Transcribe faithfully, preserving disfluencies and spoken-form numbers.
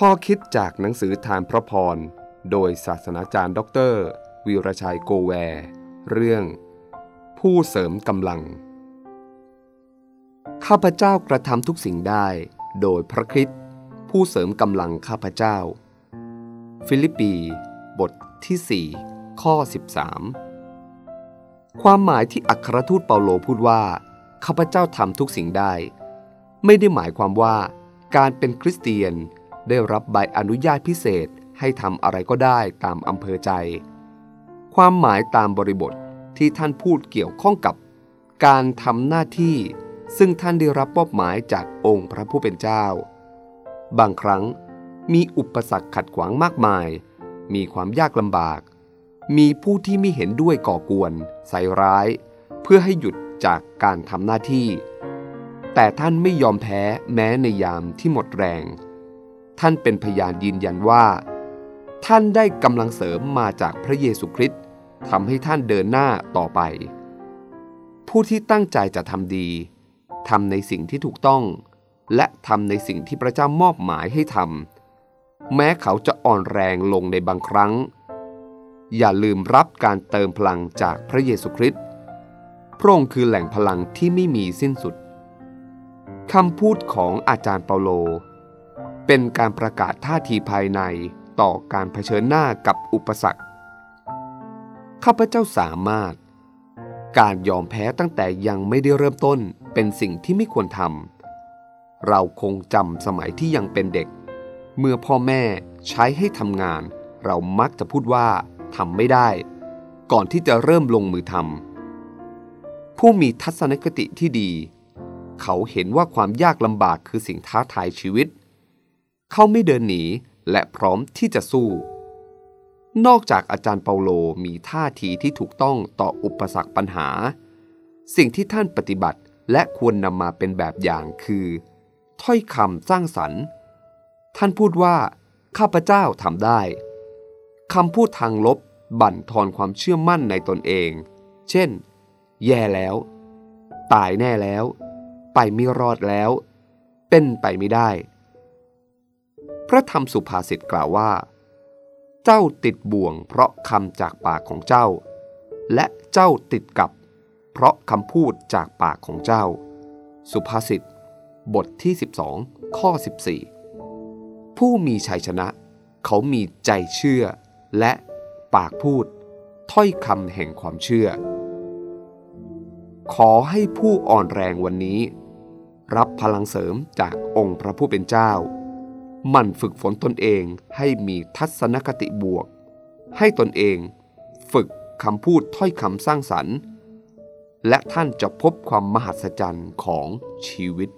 ข้อคิดจากหนังสือทานพระพรโดยศาสตราจารย์ด็อกเตอร์วีรชัยโกแวร์เรื่องผู้เสริมกำลังข้าพเจ้ากระทำทุกสิ่งได้โดยพระคริสต์ผู้เสริมกำลังข้าพเจ้าฟิลิปปีบทที่สี่ข้อสิบสามความหมายที่อัครทูตเปาโลพูดว่าข้าพเจ้าทำทุกสิ่งได้ไม่ได้หมายความว่าการเป็นคริสเตียนได้รับใบอนุญาตพิเศษให้ทำอะไรก็ได้ตามอำเภอใจความหมายตามบริบทที่ท่านพูดเกี่ยวข้องกับการทำหน้าที่ซึ่งท่านได้รับมอบหมายจากองค์พระผู้เป็นเจ้าบางครั้งมีอุปสรรคขัดขวางมากมายมีความยากลำบากมีผู้ที่ไม่เห็นด้วยก่อกวนใส่ร้ายเพื่อให้หยุดจากการทำหน้าที่แต่ท่านไม่ยอมแพ้แม้ในยามที่หมดแรงท่านเป็นพยานยืนยันว่าท่านได้กำลังเสริมมาจากพระเยซูคริสต์ทำให้ท่านเดินหน้าต่อไปผู้ที่ตั้งใจจะทำดีทำในสิ่งที่ถูกต้องและทำในสิ่งที่พระเจ้ามอบหมายให้ทำแม้เขาจะอ่อนแรงลงในบางครั้งอย่าลืมรับการเติมพลังจากพระเยซูคริสต์พระองค์คือแหล่งพลังที่ไม่มีสิ้นสุดคำพูดของอาจารย์เปาโลเป็นการประกาศท่าทีภายในต่อการเผชิญหน้ากับอุปสรรคข้าพเจ้าสามารถการยอมแพ้ตั้งแต่ยังไม่ได้เริ่มต้นเป็นสิ่งที่ไม่ควรทำเราคงจำสมัยที่ยังเป็นเด็กเมื่อพ่อแม่ใช้ให้ทำงานเรามักจะพูดว่าทำไม่ได้ก่อนที่จะเริ่มลงมือทำผู้มีทัศนคติที่ดีเขาเห็นว่าความยากลำบากคือสิ่งท้าทายชีวิตเขาไม่เดินหนีและพร้อมที่จะสู้นอกจากอาจารย์เปาโลมีท่าทีที่ถูกต้องต่ออุปสรรคปัญหาสิ่งที่ท่านปฏิบัติและควรนำมาเป็นแบบอย่างคือถ้อยคำสร้างสรรค์ท่านพูดว่าข้าพเจ้าทำได้คำพูดทางลบบั่นทอนความเชื่อมั่นในตนเองเช่นแย่แล้วตายแน่แล้วไปไม่รอดแล้วเป็นไปไม่ได้พระธรรมสุภาษิตกล่าวว่าเจ้าติดบ่วงเพราะคำจากปากของเจ้าและเจ้าติดกับเพราะคำพูดจากปากของเจ้าสุภาษิตบทที่สิบสองข้อสิบสี่ผู้มีชัยชนะเขามีใจเชื่อและปากพูดถ้อยคำแห่งความเชื่อขอให้ผู้อ่อนแรงวันนี้รับพลังเสริมจากองค์พระผู้เป็นเจ้าหมั่นฝึกฝนตนเองให้มีทัศนคติบวกให้ตนเองฝึกคำพูดถ้อยคำสร้างสรรค์และท่านจะพบความมหัศจรรย์ของชีวิต